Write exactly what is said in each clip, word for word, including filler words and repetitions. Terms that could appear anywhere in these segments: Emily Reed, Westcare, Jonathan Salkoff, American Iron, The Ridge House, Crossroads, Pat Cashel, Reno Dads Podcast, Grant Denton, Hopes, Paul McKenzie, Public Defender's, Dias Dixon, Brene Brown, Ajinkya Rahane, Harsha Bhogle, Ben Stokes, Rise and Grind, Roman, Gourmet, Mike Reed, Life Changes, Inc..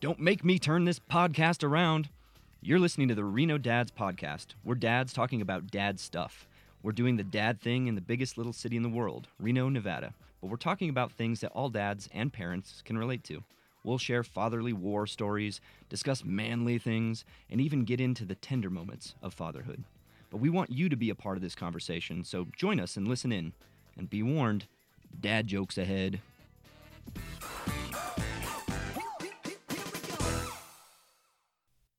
Don't make me turn this podcast around. You're listening to the Reno Dads Podcast. We're dads talking about dad stuff. We're doing the dad thing in the biggest little city in the world, Reno, Nevada. But we're talking about things that all dads and parents can relate to. We'll share fatherly war stories, discuss manly things, and even get into the tender moments of fatherhood. But we want you to be a part of this conversation, so join us and listen in. And be warned, dad jokes ahead.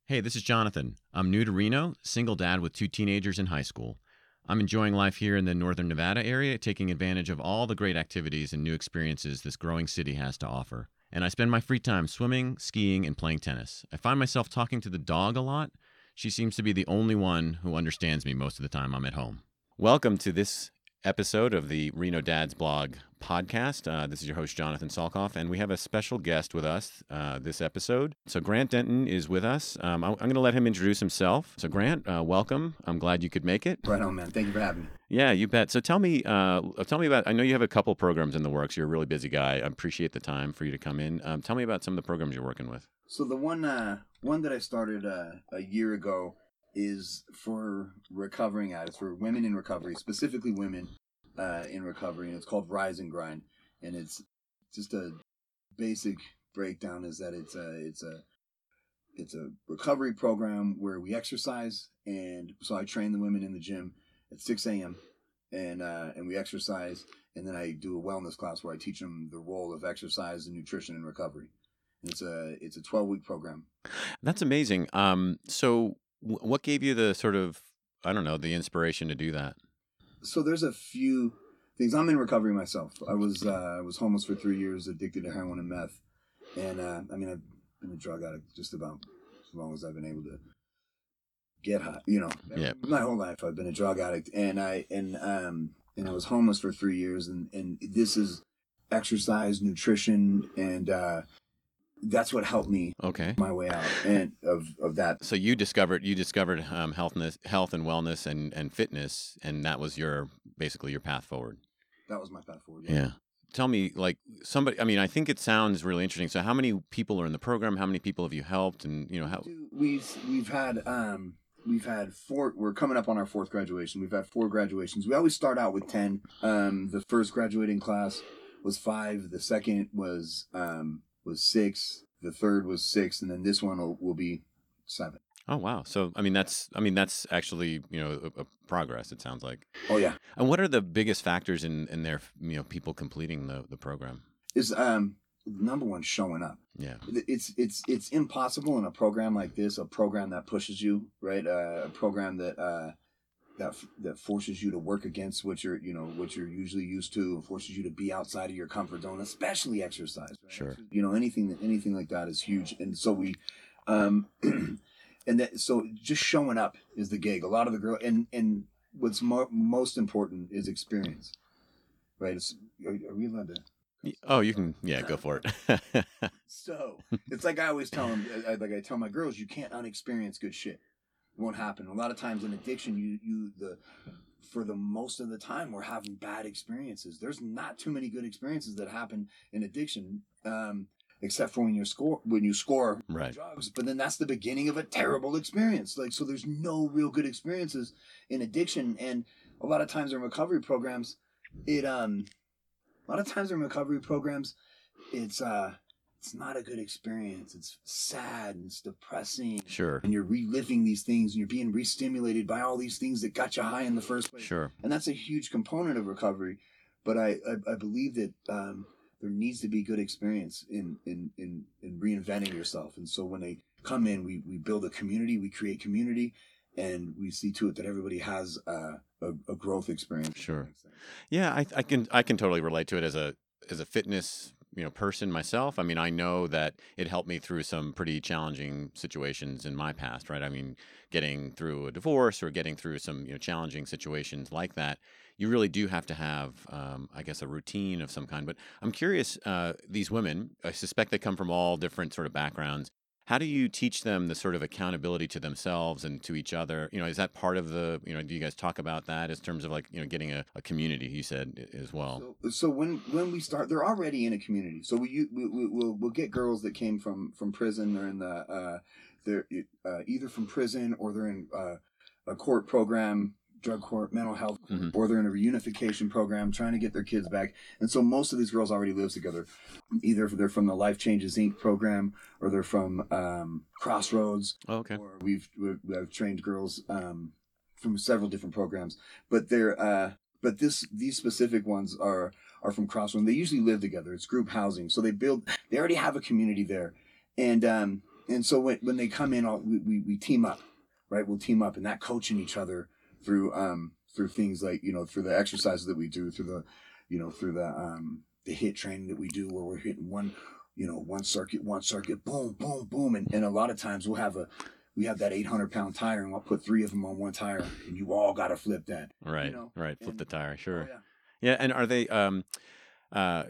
Hey, this is Jonathan. I'm new to Reno, single dad with two teenagers in high school. I'm enjoying life here in the northern Nevada area, taking advantage of all the great activities and new experiences this growing city has to offer. And I spend my free time swimming, skiing, and playing tennis. I find myself talking to the dog a lot. She seems to be the only one who understands me most of the time I'm at home. Welcome to this episode of the Reno Dads Blog podcast. Uh, this is your host, Jonathan Salkoff, and we have a special guest with us uh, this episode. So Grant Denton is with us. Um, I'm going to let him introduce himself. So Grant, uh, welcome. I'm glad you could make it. Right on, man. Thank you for having me. Yeah, you bet. So tell me, uh, tell me about, I know you have a couple programs in the works. You're a really busy guy. I appreciate the time for you to come in. Um, tell me about some of the programs you're working with. So the one, uh, one that I started uh, a year ago is for recovering addicts, for women in recovery, specifically women uh, in recovery, and it's called Rise and Grind. And it's just a basic breakdown is that it's a it's a it's a recovery program where we exercise, and so I train the women in the gym at six a.m. and uh, and we exercise, and then I do a wellness class where I teach them the role of exercise and nutrition in recovery. And it's a it's a twelve week program. That's amazing. Um, so. What gave you the sort of, I don't know, the inspiration to do that? So there's a few things. I'm in recovery myself. I was uh, I was homeless for three years, addicted to heroin and meth. And, uh, I mean, I've been a drug addict just about as long as I've been able to get high. You know, yeah. My whole life I've been a drug addict. And I and um, and I was homeless for three years. And, and this is exercise, nutrition, and uh that's what helped me. Okay. My way out and of, of that. So you discovered you discovered um, healthness, health and wellness and, and fitness, and that was your basically your path forward. That was my path forward. Yeah. yeah. Tell me, like somebody. I mean, I think it sounds really interesting. So, how many people are in the program? How many people have you helped? And you know how we've we've had um, we've had four. We're coming up on our fourth graduation. We've had four graduations. We always start out with ten. Um, the first graduating class was five. The second was. Um, was six, the third was six, and then this one will, will be seven. Oh, wow. So, I mean, that's I mean that's actually, you know, a, a progress, it sounds like. Oh, yeah. And what are the biggest factors in, in their, you know, people completing the, the program? Is um number one, showing up. Yeah. It's it's it's impossible in a program like this, a program that pushes you, right? Uh, a program that uh that that forces you to work against what you're, you know, what you're usually used to, and forces you to be outside of your comfort zone, especially exercise. Right? Sure. You know, anything anything like that is huge. And so we, um, and that, so just showing up is the gig. A lot of the girls, and, and what's mo- most important is experience, right? It's, are, are we allowed to? Oh, you can, yeah, go for it. So it's like I always tell them, like I tell my girls, you can't unexperience good shit. Won't happen. A lot of times in addiction, you you the for the most of the time we're having bad experiences. There's not too many good experiences that happen in addiction, um, except for when you score when you score right. drugs. But then that's the beginning of a terrible experience. Like so, there's no real good experiences in addiction, and a lot of times in recovery programs, it um, a lot of times in recovery programs, it's uh. It's not a good experience. It's sad and it's depressing. Sure. And you're reliving these things and you're being re-stimulated by all these things that got you high in the first place. Sure. And that's a huge component of recovery. But I, I, I believe that um, there needs to be good experience in, in, in, in reinventing yourself. And so when they come in, we, we build a community, we create community, and we see to it that everybody has uh, a, a growth experience. Sure. Yeah, I, I can I can totally relate to it as a as a fitness you know, person myself. I mean, I know that it helped me through some pretty challenging situations in my past, right? I mean, getting through a divorce or getting through some, you know, challenging situations like that, you really do have to have, um, I guess, a routine of some kind. But I'm curious, uh, these women, I suspect they come from all different sort of backgrounds. How do you teach them the sort of accountability to themselves and to each other? You know, is that part of the, you know, do you guys talk about that in terms of like, you know, getting a, a community, you said as well? So, so when, when we start, they're already in a community. So we, we, we, we'll, we'll get girls that came from, from prison or in the, uh, they're uh, either from prison or they're in uh, a court program, drug court, mental health, mm-hmm. or they're in a reunification program trying to get their kids back. And so most of these girls already live together. Either they're from the Life Changes, Incorporated program, or they're from um, Crossroads. Oh, okay. Or we've, we've, we've trained girls um, from several different programs. But they're uh, but this these specific ones are, are from Crossroads. They usually live together. It's group housing. So they build, they already have a community there. And um, and so when, when they come in, all, we, we, we team up, right? We'll team up and that coaching each other through um through things like, you know, through the exercises that we do, through the, you know, through the um the hit training that we do where we're hitting one, you know, one circuit, one circuit, boom, boom, boom. And, and a lot of times we'll have a, we have that eight hundred pound tire and we'll put three of them on one tire and you all got to flip that. Right. You know? Right. Flip and, the tire. Sure. Oh, yeah. yeah. And are they, um, uh,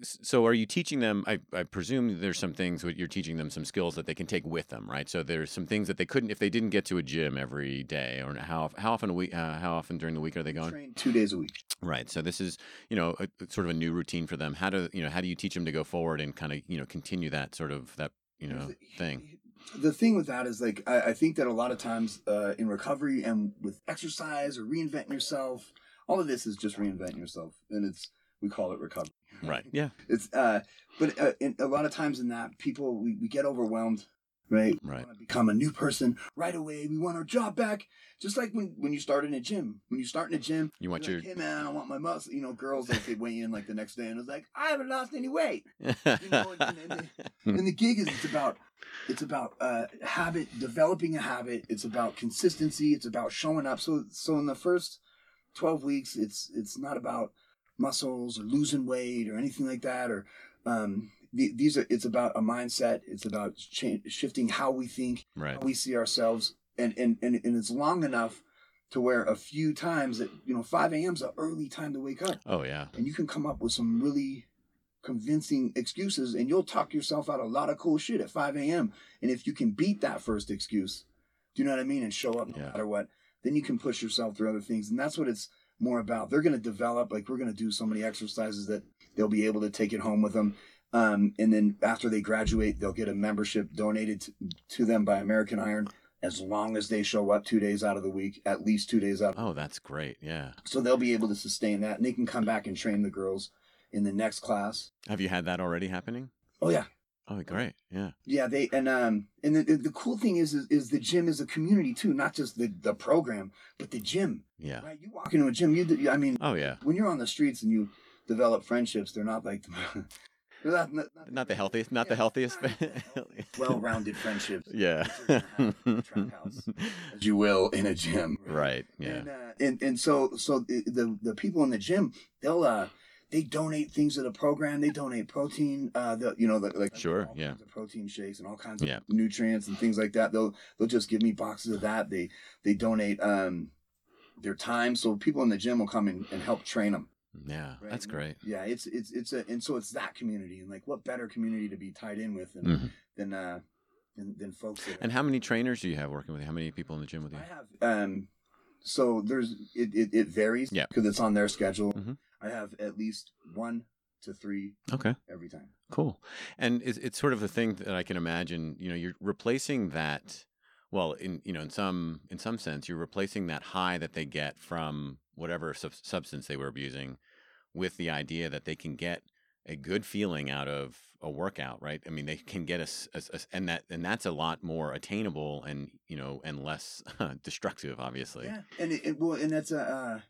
so are you teaching them, I, I presume there's some things that you're teaching them, some skills that they can take with them, right? So there's some things that they couldn't, if they didn't get to a gym every day, or how how often a week, uh, how often during the week are they going? Train two days a week. Right. So this is, you know, a, sort of a new routine for them. How do, you know, how do you teach them to go forward and kind of, you know, continue that sort of, that, you know, thing? The thing with that is like, I, I think that a lot of times uh, in recovery and with exercise or reinventing yourself, all of this is just reinventing yourself. And it's, we call it recovery. Right. Yeah. It's uh, but uh, in, a lot of times in that, people we, we get overwhelmed, right? Right. We want to become a new person right away. We want our job back, just like when, when you start in a gym. When you start in a gym, you want your like, hey man, I want my muscle. You know, girls like they weigh in like the next day and it's like I haven't lost any weight. You know, and, and, the, and the gig is it's about it's about uh habit, developing a habit. It's about consistency. It's about showing up. So so in the first twelve weeks, it's it's not about muscles or losing weight or anything like that, or um, th- these are. It's about a mindset. It's about cha- shifting how we think, right. how we see ourselves, and, and and and it's long enough to where a few times that you know five a.m. is an early time to wake up. Oh yeah, and you can come up with some really convincing excuses, and you'll talk yourself out a lot of cool shit at five a.m. And if you can beat that first excuse, do you know what I mean, and show up no yeah. matter what, then you can push yourself through other things, and that's what it's more about. They're going to develop, like we're going to do so many exercises that they'll be able to take it home with them. Um, and then after they graduate, they'll get a membership donated to, to them by American Iron as long as they show up two days out of the week, at least two days out. Oh, that's great. Yeah. So they'll be able to sustain that and they can come back and train the girls in the next class. Have you had that already happening? Oh, yeah. Oh, great. Yeah. Yeah. They, and, um, and the, the cool thing is, is, is the gym is a community too, not just the, the program, but the gym. Yeah. Right? You walk into a gym, you, I mean, oh yeah. When you're on the streets and you develop friendships, they're not like, they're not, not, not, not the healthiest, not yeah, the healthiest, well-rounded friendships. Yeah. Track house, as you will in a gym. Right. right yeah. And, uh, and, and so, so the, the people in the gym, they'll, uh, they donate things to the program. They donate protein, uh, the, you know, the, like sure, yeah, protein shakes and all kinds of yeah. nutrients and things like that. They'll they'll just give me boxes of that. They they donate um, their time, so people in the gym will come in and help train them. Yeah, right? That's great. Yeah, it's it's it's a and so it's that community, and like what better community to be tied in with than mm-hmm. than, uh, than than folks. That and are, how many trainers do you have working with you? How many people in the gym with you? I have um, so there's it it, it varies because yeah. it's on their schedule. Mm-hmm. I have at least one to three okay. every time. Cool. And it's, it's sort of a thing that I can imagine, you know, you're replacing that, well, in, you know, in some, in some sense, you're replacing that high that they get from whatever sub- substance they were abusing with the idea that they can get a good feeling out of a workout, right? I mean, they can get us, and that, and that's a lot more attainable and, you know, and less uh, destructive, obviously. Yeah. And it, it well, and that's a, uh,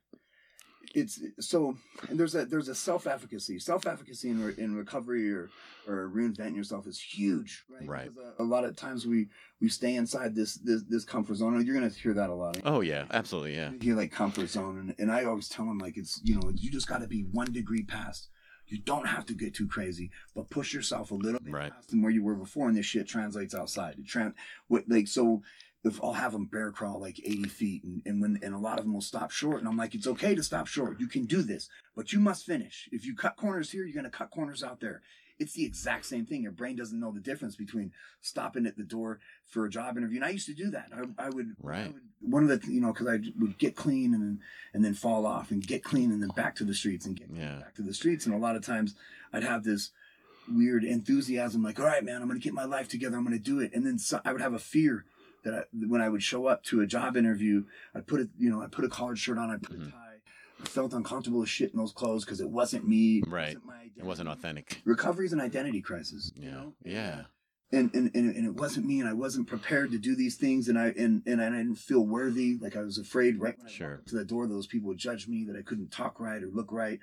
It's so, and there's a there's a self efficacy, self efficacy in, re, in recovery or or reinventing yourself is huge, right? Right. Because a, a lot of times we, we stay inside this this, this comfort zone. You're gonna hear that a lot. Oh yeah, absolutely, yeah. You hear like comfort zone, and, and I always tell them like it's you know you just got to be one degree past. You don't have to get too crazy, but push yourself a little bit right. past than where you were before, and this shit translates outside. It trans what like so if I'll have them bear crawl like eighty feet, and, and when and a lot of them will stop short, and I'm like, it's okay to stop short. You can do this, but you must finish. If you cut corners here, you're going to cut corners out there. It's the exact same thing. Your brain doesn't know the difference between stopping at the door for a job interview. And I used to do that. I, I would, right. I would, one of the, you know, cause I would get clean and then, and then fall off and get clean and then back to the streets and get yeah. back to the streets. And a lot of times I'd have this weird enthusiasm, like, all right, man, I'm going to get my life together. I'm going to do it. And then so, I would have a fear that I, when I would show up to a job interview, I'd put a, you know, I'd put a collared shirt on, I'd put mm-hmm. a tie. I felt uncomfortable as shit in those clothes because it wasn't me. Right. It wasn't my identity. It wasn't authentic. Recovery is an identity crisis. Yeah. You know? Yeah. And, and and and it wasn't me, and I wasn't prepared to do these things, and I and, and I didn't feel worthy. Like I was afraid right when sure. I walked to the door, those people would judge me, that I couldn't talk right or look right.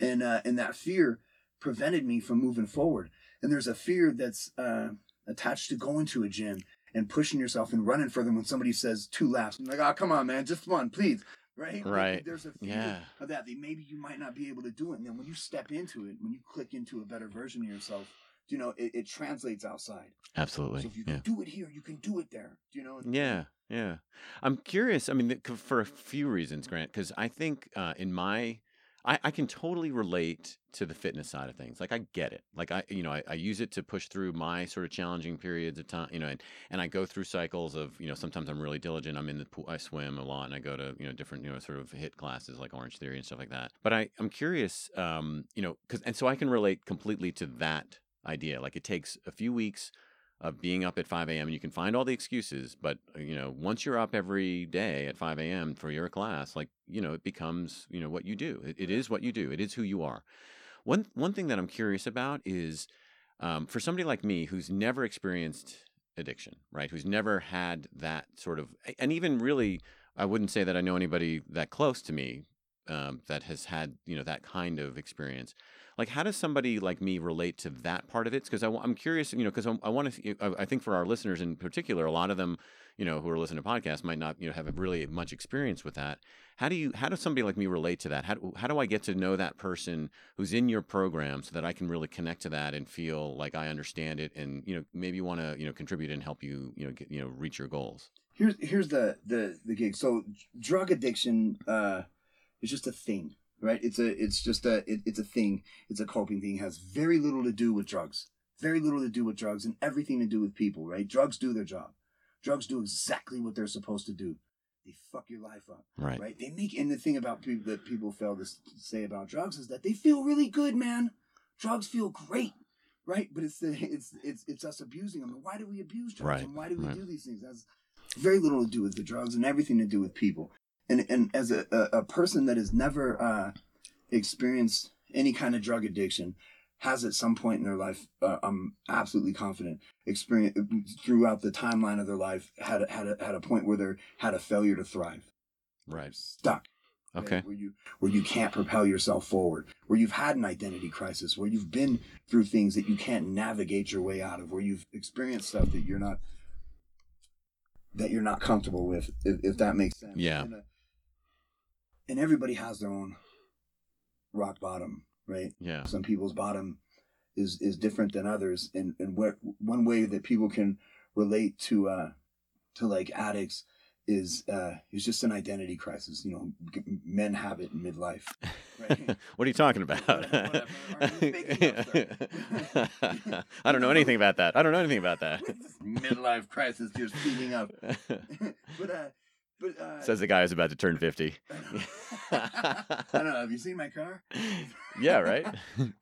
And uh, and that fear prevented me from moving forward. And there's a fear that's uh, attached to going to a gym and pushing yourself and running further when somebody says two laps. I'm like, oh, come on, man, just one, please. Right? Right. Like, there's a fear yeah. of that. Maybe you might not be able to do it. And then when you step into it, when you click into a better version of yourself, you know, it, it translates outside. Absolutely. So if you yeah. can do it here, you can do it there. You know? Yeah. Yeah. I'm curious. I mean, for a few reasons, Grant, because I think uh, in my, I, I can totally relate to the fitness side of things. Like I get it. Like I, you know, I, I use it to push through my sort of challenging periods of time, you know, and, and I go through cycles of, you know, sometimes I'm really diligent. I'm in the pool, I swim a lot, and I go to, you know, different, you know, sort of hit classes like Orange Theory and stuff like that. But I, I'm curious, um, you know, cause, and so I can relate completely to that idea. Like it takes a few weeks of being up at five a.m. and you can find all the excuses, but you know, once you're up every day at five a.m. for your class, like, you know, it becomes, you know, what you do. It, it is what you do. It is who you are. One one thing that I'm curious about is um, for somebody like me who's never experienced addiction, right? Who's never had that sort of, and even really, I wouldn't say that I know anybody that close to me um, that has had, you know, that kind of experience. Like, how does somebody like me relate to that part of it? Because I'm curious, you know, because I, I want to, I think for our listeners in particular, a lot of them, you know, who are listening to podcasts might not, you know, have really much experience with that. How do you, how does somebody like me relate to that? How do, how do I get to know that person who's in your program so that I can really connect to that and feel like I understand it and, you know, maybe want to, you know, contribute and help you, you know, get, you know, reach your goals? Here's, here's the, the, the gig. So drug addiction uh, is just a thing. Right. It's a it's just a it, it's a thing. It's a coping thing. It has very little to do with drugs, very little to do with drugs and everything to do with people. Right. Drugs do their job. Drugs do exactly what they're supposed to do. They fuck your life up. Right. Right. They make and the thing about people that people fail to say about drugs is that they feel really good, man. Drugs feel great. Right. But it's the, it's it's it's us abusing them. And why do we abuse drugs? Right. And why do we right. do these things? It has very little to do with the drugs and everything to do with people. And and as a, a person that has never uh, experienced any kind of drug addiction, has at some point in their life, uh, I'm absolutely confident, experience throughout the timeline of their life had a, had a, had a point where they had a failure to thrive, right? Stuck. Okay. Right? Where you where you can't propel yourself forward, where you've had an identity crisis, where you've been through things that you can't navigate your way out of, where you've experienced stuff that you're not that you're not comfortable with, if, if that makes sense. Yeah. And, uh, And everybody has their own rock bottom, right? Yeah. Some people's bottom is, is different than others. And, and what, one way that people can relate to, uh, to like addicts is, uh, is just an identity crisis. You know, men have it in midlife. Right? What are you talking about? Whatever, whatever. Up, I don't know anything about that. I don't know anything about that. Midlife crisis you're speaking of. But, uh, But, uh, says the guy who's about to turn fifty. I don't know. Have you seen my car? Yeah, right.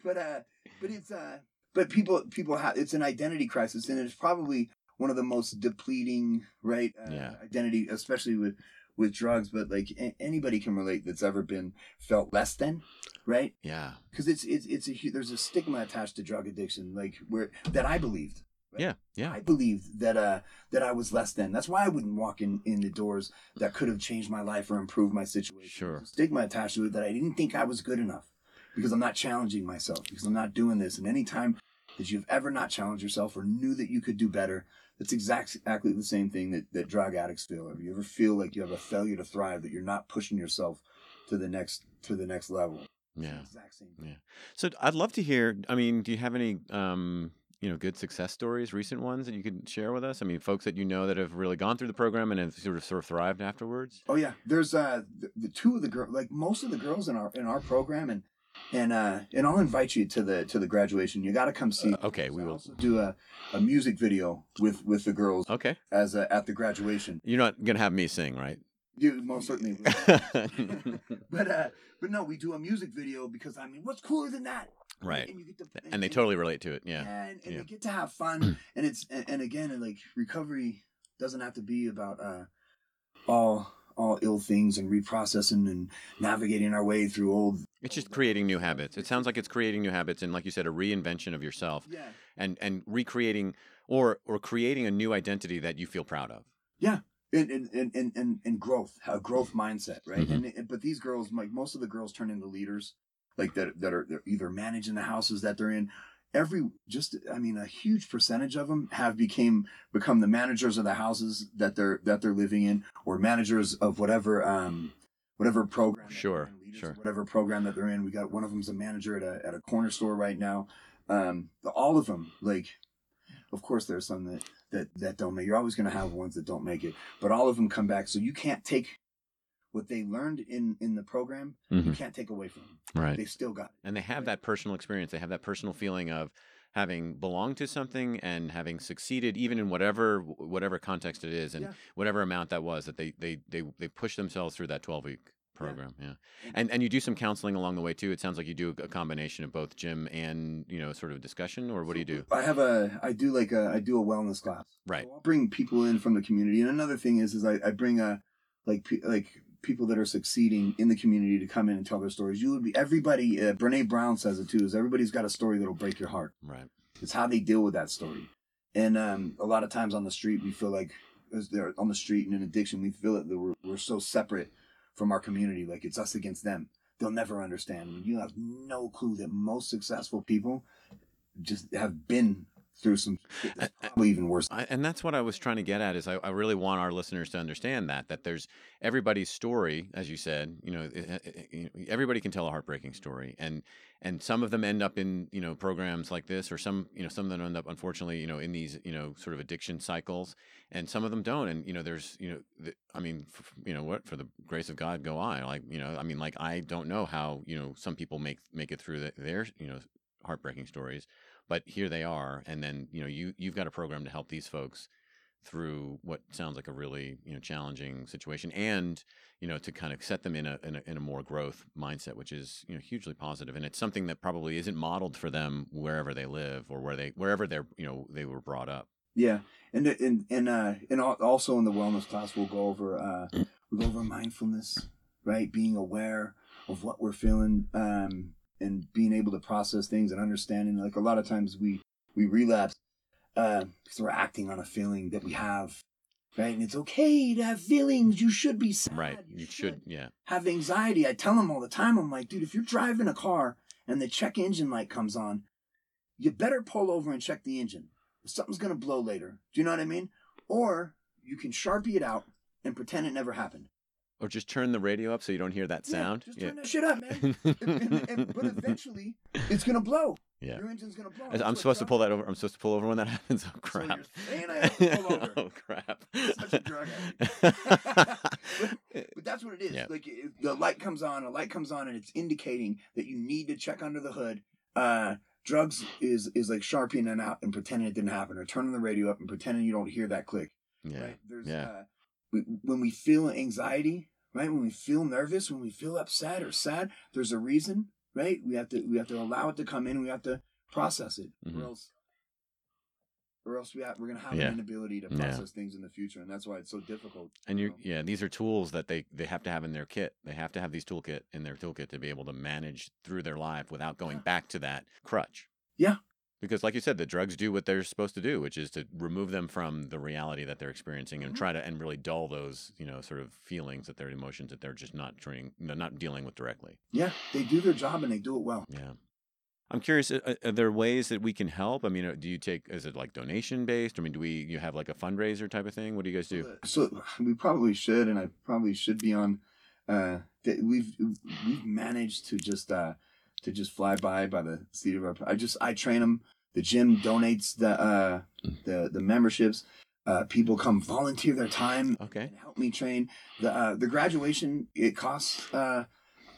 but uh, but it's uh, but people people have it's an identity crisis, and it's probably one of the most depleting, right? Uh, yeah. Identity, especially with with drugs, but like a- anybody can relate that's ever been felt less than, right? Yeah. Because it's it's it's a there's a stigma attached to drug addiction, like where that I believed. Right? Yeah, yeah. I believed that uh, that I was less than. That's why I wouldn't walk in, in the doors that could have changed my life or improved my situation. Sure. There's a stigma attached to it that I didn't think I was good enough because I'm not challenging myself, because I'm not doing this. And any time that you've ever not challenged yourself or knew that you could do better, that's exactly the same thing that, that drug addicts feel. If you ever feel like you have a failure to thrive, that you're not pushing yourself to the next to the next level. Yeah. It's the exact same thing. Yeah. So I'd love to hear, I mean, do you have any... Um... you know, good success stories, recent ones that you could share with us? I mean, folks that you know that have really gone through the program and have sort of sort of thrived afterwards. Oh yeah, there's uh the, the two of the girls, like most of the girls in our in our program, and and uh and I'll invite you to the to the graduation. You got to come see. Uh, okay, we will do a, a music video with with the girls. Okay, as a, at the graduation. You're not gonna have me sing, right? You most certainly will. but uh, but no, we do a music video because I mean, what's cooler than that? Right, and, you get to, and, and they and, totally relate to it, yeah. And, and yeah. they get to have fun, and it's and, and again, like recovery doesn't have to be about uh, all all ill things and reprocessing and navigating our way through old. It's just creating new habits. It sounds like it's creating new habits, and like you said, a reinvention of yourself, yeah. and and recreating or or creating a new identity that you feel proud of. Yeah. And and, and, and and growth, a growth mindset, right? Mm-hmm. And, and but these girls, like most of the girls, turn into leaders, like that that are they're either managing the houses that they're in. Every just, I mean, a huge percentage of them have became become the managers of the houses that they're that they're living in, or managers of whatever um whatever program. Sure, leaders, sure. Whatever program that they're in, we got one of them's a manager at a at a corner store right now. Um, all of them, like. Of course, there's some that, that, that don't make it. You're always going to have ones that don't make it. But all of them come back. So you can't take what they learned in, in the program, mm-hmm. you can't take away from them. Right. They still got it. And they have that personal experience. They have that personal feeling of having belonged to something and having succeeded, even in whatever whatever context it is and yeah. whatever amount that was, that they they, they, they push themselves through that twelve-week program. Yeah. yeah. And and you do some counseling along the way too. It sounds like you do a combination of both gym and, you know, sort of discussion, or what do you do? I have a, I do like a, I do a wellness class. Right. So I'll bring people in from the community. And another thing is, is I, I bring a, like, pe- like people that are succeeding in the community to come in and tell their stories. You would be, everybody, uh, Brene Brown says it too, is everybody's got a story that'll break your heart. Right. It's how they deal with that story. And um, a lot of times on the street, we feel like, as they're on the street and in addiction, we feel that we're, we're so separate from our community, like it's us against them. They'll never understand. I mean, you have no clue that most successful people just have been through some shit that's probably even worse. I, and that's what I was trying to get at, is I, I really want our listeners to understand that, that there's everybody's story, as you said, you know, it, it, it, everybody can tell a heartbreaking story. And and some of them end up in, you know, programs like this, or some, you know, some of them end up, unfortunately, you know, in these, you know, sort of addiction cycles, and some of them don't. And, you know, there's, you know, the, I mean, f- you know, what, for the grace of God, go I, like, you know, I mean, like, I don't know how, you know, some people make, make it through the, their, you know, heartbreaking stories. But here they are, and then you know you you've got a program to help these folks through what sounds like a really you know challenging situation, and you know to kind of set them in a in a, in a more growth mindset, which is you know hugely positive, and it's something that probably isn't modeled for them wherever they live or where they wherever they're you know they were brought up. Yeah, and and and uh, and also in the wellness class we'll go over uh, we'll go over mindfulness, right? Being aware of what we're feeling. Um, and being able to process things and understanding, like a lot of times we, we relapse uh, because we're acting on a feeling that we have, right? And it's okay to have feelings. You should be sad. Right. You, you should, should yeah. have anxiety. I tell them all the time, I'm like, dude, if you're driving a car and the check engine light comes on, you better pull over and check the engine. Something's going to blow later. Do you know what I mean? Or you can Sharpie it out and pretend it never happened. Or just turn the radio up so you don't hear that sound. Yeah, just turn yeah. that shit up, man. and, and, and, but eventually, it's going to blow. Yeah. Your engine's going to blow. That's I'm supposed to pull that over. I'm supposed to pull over when that happens. Oh, crap. So you're saying I have to pull over. Oh, crap. Such a drug addict. but, but that's what it is. Yeah. Like it, the light comes on, a light comes on, and it's indicating that you need to check under the hood. Uh, drugs is, is like sharpening it out and pretending it didn't happen, or turning the radio up and pretending you don't hear that click. Yeah. Right? There's, yeah. Uh, we, when we feel anxiety... Right? When we feel nervous, when we feel upset or sad, there's a reason, right? We have to we have to allow it to come in. We have to process it, mm-hmm. or else, or else we have, we're going to have yeah. an inability to process yeah. things in the future, and that's why it's so difficult. And you, yeah, these are tools that they, they have to have in their kit. They have to have these toolkit in their toolkit to be able to manage through their life without going yeah. back to that crutch. Yeah. Because like you said, the drugs do what they're supposed to do, which is to remove them from the reality that they're experiencing and try to and really dull those, you know, sort of feelings that their emotions that they're just not treating, not dealing with directly. Yeah, they do their job and they do it well. Yeah. I'm curious, are, are there ways that we can help? I mean, do you take, is it like donation based? I mean, do we, you have like a fundraiser type of thing? What do you guys do? So we probably should, and I probably should be on, uh, we've, we've managed to just, uh, to just fly by by the seat of our, I just, I train them The gym donates the uh, the the memberships. Uh, people come volunteer their time. Okay. And help me train. The uh, the graduation, it costs uh,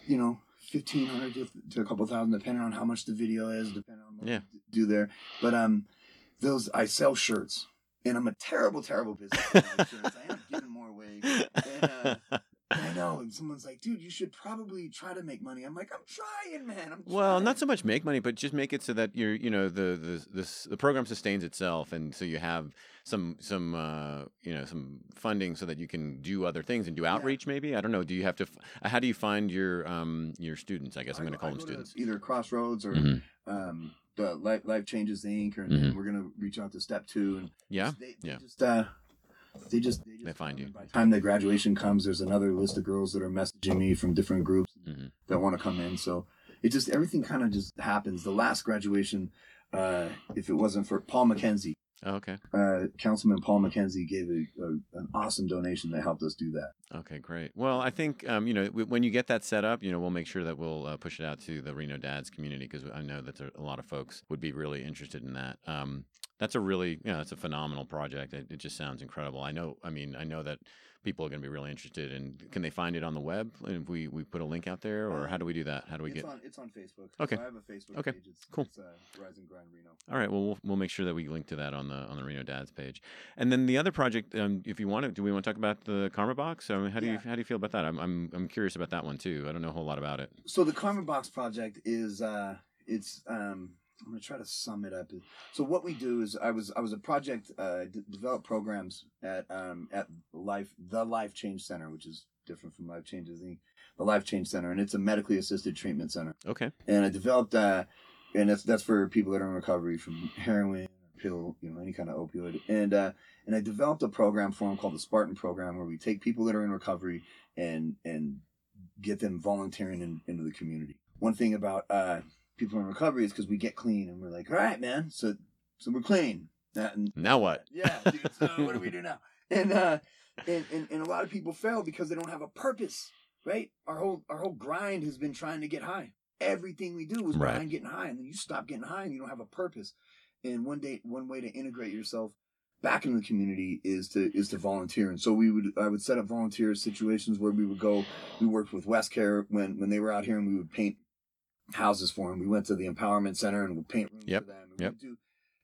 you know fifteen hundred to, to a couple thousand, depending on how much the video is, depending on what yeah. you do there. But um, those I sell shirts, and I'm a terrible, terrible business. I am giving more away. And, uh, I know, and someone's like, dude, you should probably try to make money. I'm like, I'm trying, man. I'm trying. Well, not so much make money, but just make it so that you're, you know, the the the, the program sustains itself, and so you have some some uh, you know some funding so that you can do other things and do outreach. Yeah. Maybe I don't know. Do you have to? F- how do you find your um your students? I guess I'm going to call them students. Either Crossroads or mm-hmm. um the Life, Life Changes, Incorporated, or mm-hmm. we're going to reach out to Step Two, and yeah, just, they, yeah. Just, uh, They just, they just they find you. By the time the graduation comes, there's another list of girls that are messaging me from different groups mm-hmm. that want to come in. So it just, everything kind of just happens. The last graduation, uh, if it wasn't for Paul McKenzie, oh, okay, uh, Councilman Paul McKenzie gave a, a, an awesome donation that helped us do that. Okay, great. Well, I think um, you know w- when you get that set up, you know, we'll make sure that we'll uh, push it out to the Reno Dads community, because I know that there, a lot of folks would be really interested in that. Um, That's a really, you know, it's a phenomenal project. It, it just sounds incredible. I know, I mean, I know that people are going to be really interested. And can they find it on the web? If we, we put a link out there, or how do we do that? How do we it's get on, it's on Facebook. Okay. So I have a Facebook okay. page. It's, cool. It's, uh, Rise and Grind Reno. All right. Well, well, we'll make sure that we link to that on the on the Reno Dads page. And then the other project, um, if you want to, do we want to talk about the Karma Box? I mean, how do yeah. you how do you feel about that? I'm I'm I'm curious about that one too. I don't know a whole lot about it. So the Karma Box project is uh, it's. Um, I'm going to try to sum it up. So what we do is I was I was a project uh, d- develop programs at um, at Life the Life Change Center, which is different from Life Changes, Incorporated. The Life Change Center, and it's a medically assisted treatment center. Okay. And I developed uh, and that's that's for people that are in recovery from heroin, pill, you know, any kind of opioid. And uh, and I developed a program for them called the Spartan Program, where we take people that are in recovery and and get them volunteering in, into the community. One thing about uh, people in recovery is because we get clean and we're like, all right, man, so so we're clean. And, now what? Yeah, dude, so what do we do now? And, uh, and and and a lot of people fail because they don't have a purpose, right? Our whole our whole grind has been trying to get high. Everything we do is right. trying getting high, and then you stop getting high and you don't have a purpose. And one day, one way to integrate yourself back into the community is to is to volunteer. And so we would I would set up volunteer situations where we would go. We worked with Westcare when when they were out here, and we would paint houses for them. We went to the empowerment center and we paint rooms yep, for them. And yep. We do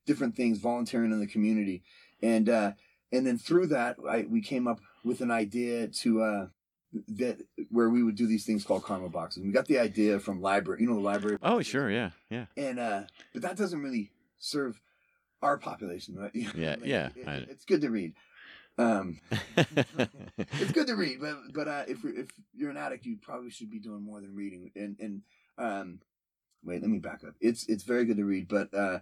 different things, volunteering in the community, and uh, and then through that, I, we came up with an idea to uh, that where we would do these things called Karma Boxes. We got the idea from library, you know, the library. Oh, sure, yeah, yeah. And uh, but that doesn't really serve our population, right? You know, yeah, like, yeah. It, I... It's good to read. Um, it's good to read, but but uh, if if you're an addict, you probably should be doing more than reading, and and. Um, wait, let me back up. It's it's very good to read, but uh,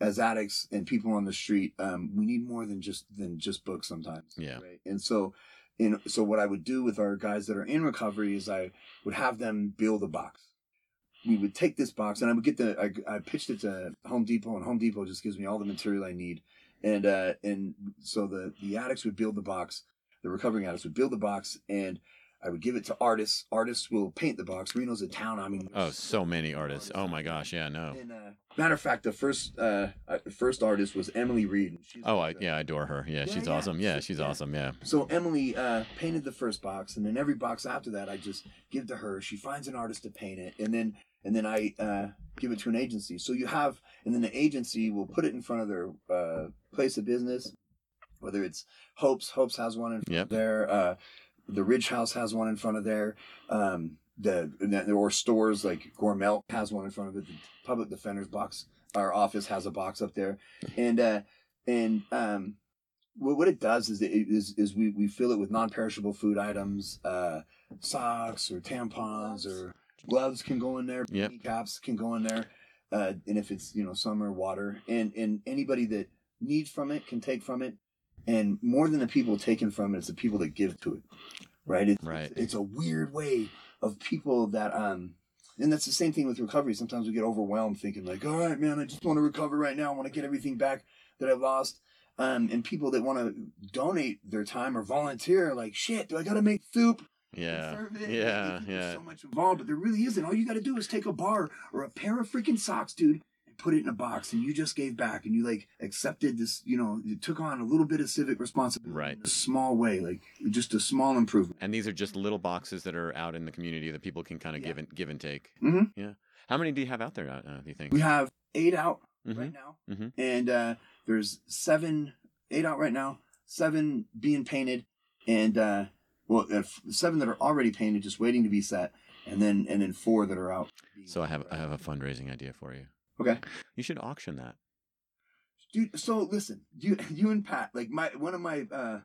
as addicts and people on the street, um, we need more than just than just books sometimes. Yeah. Right? And so, you know, so what I would do with our guys that are in recovery is I would have them build a box. We would take this box, and I would get the I, I pitched it to Home Depot, and Home Depot just gives me all the material I need, and uh, and so the the addicts would build the box, the recovering addicts would build the box, and I would give it to artists. Artists will paint the box. Reno's a town. I mean, oh, so many artists. Oh my gosh, yeah, no. And, uh, matter of fact, the first, uh, first artist was Emily Reed. She's oh, I, yeah, I adore her. Yeah, yeah she's yeah. awesome. Yeah, she's yeah. awesome. Yeah. So Emily uh, painted the first box, and then every box after that, I just give to her. She finds an artist to paint it, and then and then I uh, give it to an agency. So you have, and then the agency will put it in front of their uh, place of business, whether it's Hopes. Hopes has one in front yep. of their. Uh, The Ridge House has one in front of there. Um, the there or stores like Gourmet has one in front of it. The Public Defender's box, our office has a box up there, and uh, and um, what what it does is it, is is we, we fill it with non-perishable food items, uh, socks or tampons or gloves can go in there. Yep. Caps can go in there, uh, and if it's you know summer, water, and and anybody that needs from it can take from it. And more than the people taken from it, it's the people that give to it, right? It's, right. It's, it's a weird way of people that, um, and that's the same thing with recovery. Sometimes we get overwhelmed thinking like, all right, man, I just want to recover right now. I want to get everything back that I lost. Um, and people that want to donate their time or volunteer are like, shit, do I got to make soup? Yeah, yeah, yeah. There's so much involved, but there really isn't. All you got to do is take a bar or a pair of freaking socks, dude. put it in a box and you just gave back and you like accepted this, you know, you took on a little bit of civic responsibility right. in a small way, like just a small improvement. And these are just little boxes that are out in the community that people can kind of yeah. give and give and take. Mm-hmm. Yeah. How many do you have out there, uh, do you think? We have eight out mm-hmm. right now. Mm-hmm. And uh, there's seven, eight out right now, seven being painted and, uh, well, uh, seven that are already painted, just waiting to be set. And then and then four that are out. So I have I have a fundraising idea for you. Okay. You should auction that. Dude, so listen, you you and Pat, like my one of my uh,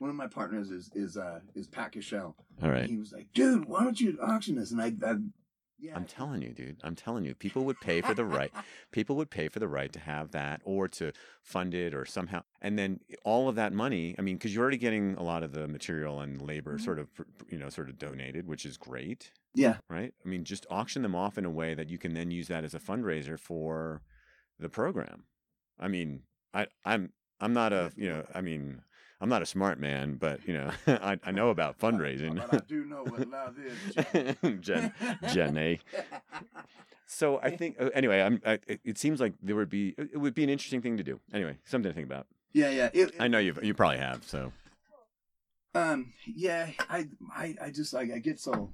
one of my partners is is uh, is Pat Cashel. All right. And he was like, dude, why don't you auction this? And I, I yeah. I'm telling you, dude. I'm telling you, people would pay for the right. People would pay for the right to have that, or to fund it, or somehow. And then all of that money, I mean, because you're already getting a lot of the material and labor mm-hmm. sort of, you know, sort of donated, which is great. Yeah. Right? I mean, just auction them off in a way that you can then use that as a fundraiser for the program. I mean, I, I'm I'm not a, you know, I mean, I'm not a smart man, but, you know, I, I know about fundraising. But I do know what love is, Jen. Jenny. So I think, anyway, I'm, I, it seems like there would be, it would be an interesting thing to do. Anyway, something to think about. Yeah, yeah. It, it, I know you. You probably have. So, um, yeah. I, I, I just, I, I get so.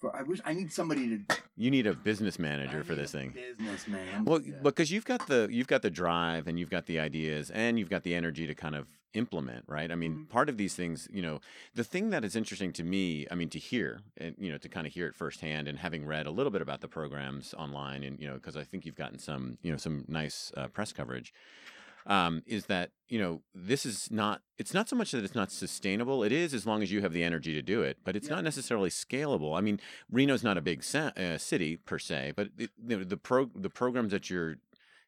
For, I wish I need somebody to. You need a business manager I for this thing. Business man. Well, yeah. because you've got the you've got the drive and you've got the ideas and you've got the energy to kind of implement, right? I mean, mm-hmm. part of these things, you know, the thing that is interesting to me, I mean, to hear, and you know, to kind of hear it firsthand, and having read a little bit about the programs online, and you know, because I think you've gotten some, you know, some nice uh, press coverage. Um, is that, you know, this is not, it's not so much that it's not sustainable. It is as long as you have the energy to do it, but it's yeah. not necessarily scalable. I mean, Reno's not a big sa- uh, city per se, but it, the the, pro- the programs that you're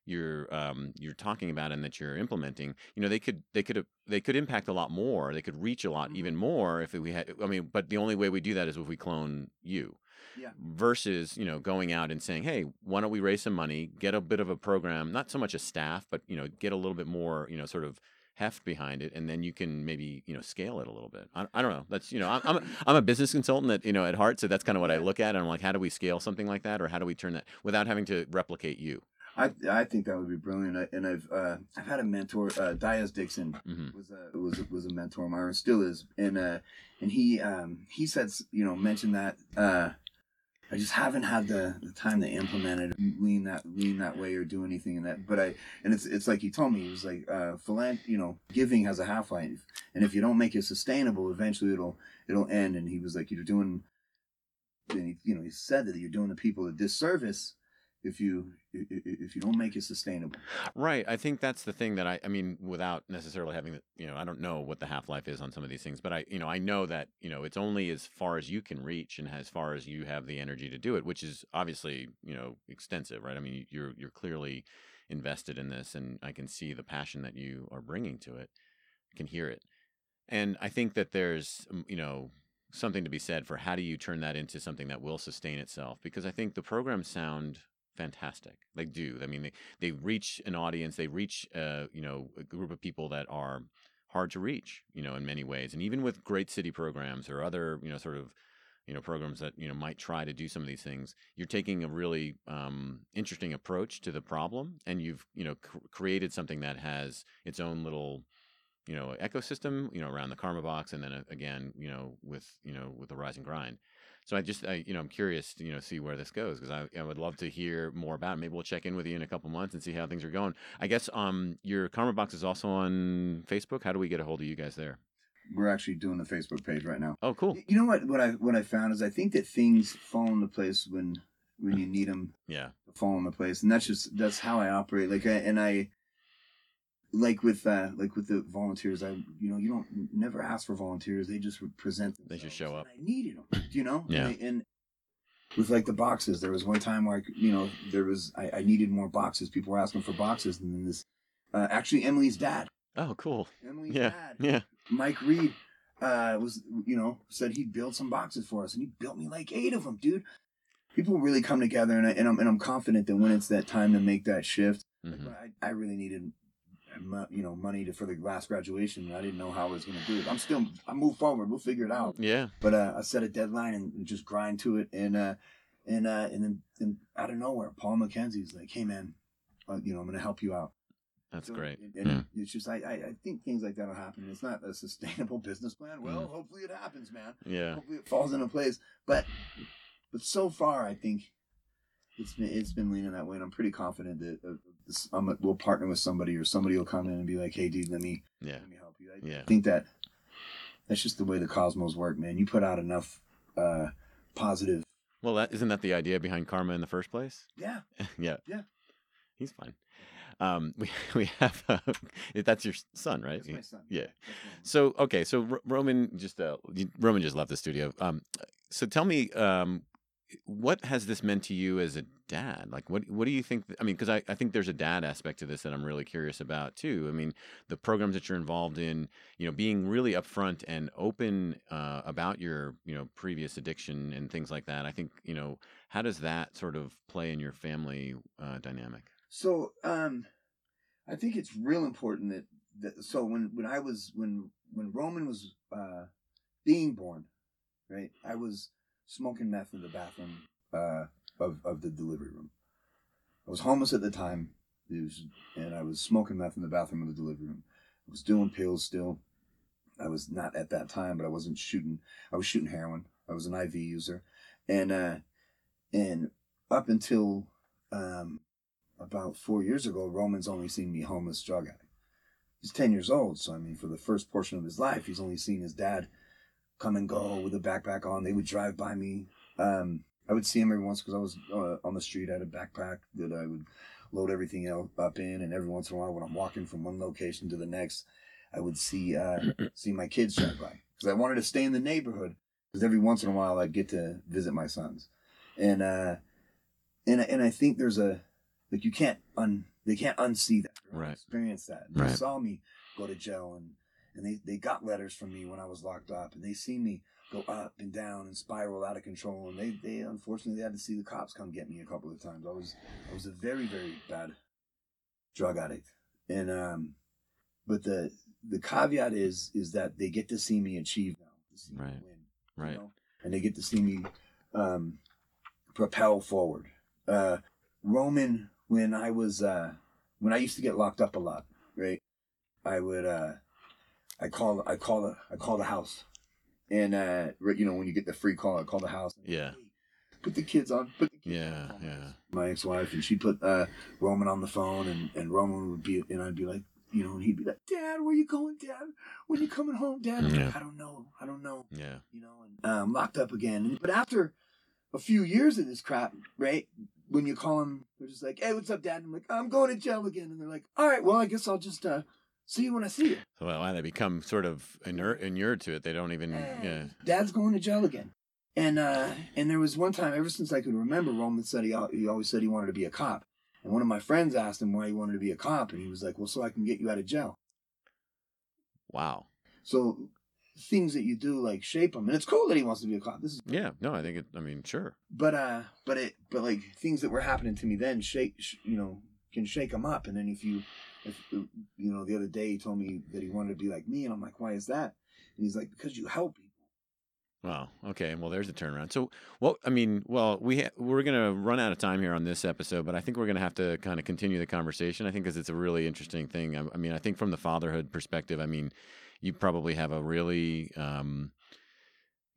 you're um, you're talking about and that you're implementing, you know, they could they could they could impact a lot more. They could reach a lot mm-hmm. even more if we had. I mean, but the only way we do that is if we clone you. Yeah. Versus, you know, going out and saying, hey, why don't we raise some money, get a bit of a program, not so much a staff, but, you know, get a little bit more, you know, sort of heft behind it. And then you can maybe, you know, scale it a little bit. I, I don't know. That's, you know, I'm, I'm, a, I'm a business consultant that, you know, at heart. So that's kind of what I look at. And I'm like, how do we scale something like that? Or how do we turn that without having to replicate you? I I think that would be brilliant. I, and I've uh, I've had a mentor, uh, Dias Dixon mm-hmm. was a was a, was a mentor of mine, or still is, and uh, and he um, he said, you know, mentioned that uh, I just haven't had the, the time to implement it, lean that lean that way, or do anything in that. But I and it's it's like he told me, he was like, uh, philanth- you know, giving has a half life, and if you don't make it sustainable, eventually it'll it'll end. And he was like, you're doing, and he, you know, he said that you're doing the people a disservice if you if you don't make it sustainable. Right. I think that's the thing that I, I mean, without necessarily having, the, you know, I don't know what the half-life is on some of these things, but I, you know, I know that, you know, it's only as far as you can reach and as far as you have the energy to do it, which is obviously, you know, extensive, right? I mean, you're, you're clearly invested in this, and I can see the passion that you are bringing to it. I can hear it. And I think that there's, you know, something to be said for how do you turn that into something that will sustain itself? Because I think the programs sound fantastic. They do. I mean, they, they reach an audience. They reach, uh, you know, a group of people that are hard to reach, you know, in many ways. And even with great city programs or other, you know, sort of, you know, programs that, you know, might try to do some of these things, you're taking a really um, interesting approach to the problem. And you've, you know, cr- created something that has its own little, you know, ecosystem, you know, around the Karma Box. And then uh, again, you know, with, you know, with the Rise and Grind. So I just, I, you know, I'm curious to, you know, see where this goes, because I, I would love to hear more about it. Maybe we'll check in with you in a couple months and see how things are going. I guess um, your Karma Box is also on Facebook. How do we get a hold of you guys there? We're actually doing the Facebook page right now. Oh, cool. You know what? What I what I found is I think that things fall into place when when you need them. Yeah. To fall into place, and that's just that's how I operate. Like I, and I. Like with uh, like with the volunteers, I you know you don't never ask for volunteers. They just present themselves. They just show up. I needed them, you know. Yeah. And, I, and with like the boxes, there was one time where I, you know there was I, I needed more boxes. People were asking for boxes, and then this uh, actually Emily's dad. Oh, cool. Emily's yeah. dad. Yeah. Mike Reed uh, was you know said he'd build some boxes for us, and he built me like eight of them, dude. People really come together, and I, and I'm and I'm confident that when it's that time to make that shift, mm-hmm. like, I I really needed. You know, money to, for the last graduation. I didn't know how I was going to do it. I'm still, I move forward. We'll figure it out. Yeah. But uh, I set a deadline and just grind to it. And uh, and uh, and then and out of nowhere, Paul McKenzie's like, "Hey man, uh, you know, I'm going to help you out. That's so great. It, it, mm. It's just, I, I, I think things like that will happen. It's not a sustainable business plan. Well, mm. hopefully it happens, man. Yeah. Hopefully it falls into place. But, but so far, I think it's been, it's been leaning that way. And I'm pretty confident that uh, this, I'm a, we'll partner with somebody, or somebody will come in and be like, hey, dude, let me, yeah. let me help you. I yeah. think that that's just the way the cosmos work, man. You put out enough uh, positive. Well, that, isn't that the idea behind karma in the first place? Yeah. yeah. Yeah. He's fine. Um, we we have uh, that's your son, right? That's my son. Yeah. So okay, so R- Roman just uh, Roman just left the studio. Um, so tell me, um, what has this meant to you as a dad? Like, what what do you think? Th- I mean, because I, I think there's a dad aspect to this that I'm really curious about too. I mean, the programs that you're involved in, you know, being really upfront and open uh, about your you know previous addiction and things like that. I think you know how does that sort of play in your family uh, dynamic? So, um, I think it's real important that, that so when, when I was, when, when Roman was, uh, being born, right, I was smoking meth in the bathroom, uh, of, of the delivery room. I was homeless at the time, and I was smoking meth in the bathroom of the delivery room. I was doing pills still. I was not at that time, but I wasn't shooting, I was shooting heroin. I was an I V user. And, uh, and up until, um, about four years ago, Roman's only seen me homeless drug addict. He's ten years old, so I mean, for the first portion of his life, he's only seen his dad come and go with a backpack on. They would drive by me. Um, I would see him every once because I was uh, on the street. I had a backpack that I would load everything else up in, and every once in a while, when I'm walking from one location to the next, I would see uh, see my kids drive by because I wanted to stay in the neighborhood. Because every once in a while, I'd get to visit my sons, and uh, and and I think there's a Like you can't un they can't unsee that, or right. experience that. And right. They saw me go to jail, and, and they, they got letters from me when I was locked up, and they seen me go up and down and spiral out of control, and they, they unfortunately had to see the cops come get me a couple of times. I was I was a very, very bad drug addict. And um but the the caveat is is that they get to see me achieve now. To see right. me win, right. You know? And they get to see me um propel forward. Uh Roman When I was, uh, when I used to get locked up a lot, right? I would, uh, I call, I call, the, I call the house, and uh, you know when you get the free call, I call the house. Yeah. Hey, put the kids on. Put the kids yeah, on. yeah. My ex-wife, and she put uh, Roman on the phone, and, and Roman would be, and I'd be like, you know, and he'd be like, Dad, where you going, Dad? When you coming home, Dad? I'm yeah. like, I don't know, I don't know. Yeah. You know, and um, locked up again, but after a few years of this crap, right? When you call them, they're just like, hey, what's up, Dad? And I'm like, I'm going to jail again. And they're like, all right, well, I guess I'll just uh, see you when I see you. Well, they become sort of inert, inured to it. They don't even, hey, yeah. Dad's going to jail again. And uh, and there was one time, ever since I could remember, Roman said he, he always said he wanted to be a cop. And one of my friends asked him why he wanted to be a cop. And he was like, well, so I can get you out of jail. Wow. So things that you do like shape him, and it's cool that he wants to be a cop. This is yeah no I think it I mean sure but uh but it but like things that were happening to me then shake sh- you know can shake him up. And then if you if you know the other day he told me that he wanted to be like me, and I'm like, why is that? And he's like, because you help people. Wow. Okay. Well, there's a turnaround. So, well, I mean, well, we ha- we're gonna run out of time here on this episode, but I think we're gonna have to kind of continue the conversation. I think because it's a really interesting thing. I, I mean, I think from the fatherhood perspective, I mean, you probably have a really um,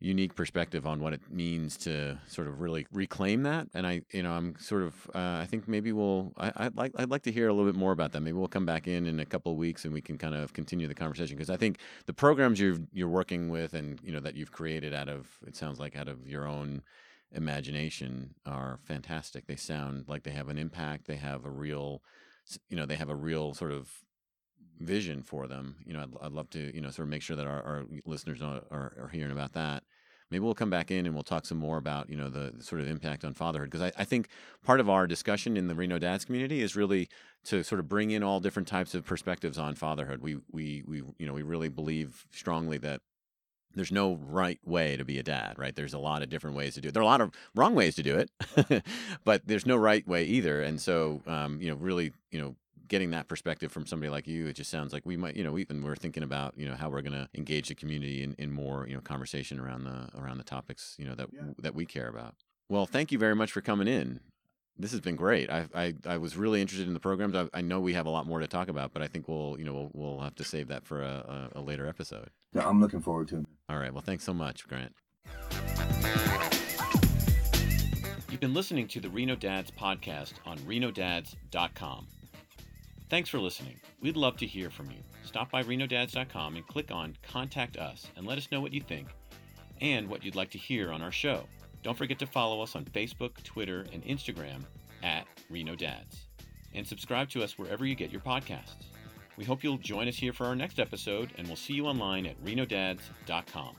unique perspective on what it means to sort of really reclaim that. And I, you know, I'm sort of, uh, I think maybe we'll, I, I'd like, I'd like to hear a little bit more about that. Maybe we'll come back in in a couple of weeks and we can kind of continue the conversation, because I think the programs you're you're working with and you know that you've created out of, it sounds like out of your own imagination, are fantastic. They sound like they have an impact. They have a real, you know, they have a real sort of vision for them. You know, I'd, I'd love to, you know, sort of make sure that our, our listeners are, are, are hearing about that. Maybe we'll come back in and we'll talk some more about, you know, the, the sort of impact on fatherhood. Because I, I think part of our discussion in the Reno Dads community is really to sort of bring in all different types of perspectives on fatherhood. We, we, we, you know, we really believe strongly that there's no right way to be a dad, right? There's a lot of different ways to do it. There are a lot of wrong ways to do it, but there's no right way either. And so, um, you know, really, you know, getting that perspective from somebody like you, it just sounds like we might, you know, even we're thinking about, you know, how we're going to engage the community in, in more, you know, conversation around the, around the topics, you know, that, yeah. that we care about. Well, thank you very much for coming in. This has been great. I I, I was really interested in the programs. I, I know we have a lot more to talk about, but I think we'll you know we'll, we'll have to save that for a, a, a later episode. No, I'm looking forward to it. All right. Well, thanks so much, Grant. You've been listening to the Reno Dads podcast on reno dads dot com. Thanks for listening. We'd love to hear from you. Stop by reno dads dot com and click on Contact Us and let us know what you think and what you'd like to hear on our show. Don't forget to follow us on Facebook, Twitter, and Instagram at Reno Dads. And subscribe to us wherever you get your podcasts. We hope you'll join us here for our next episode, and we'll see you online at reno dads dot com.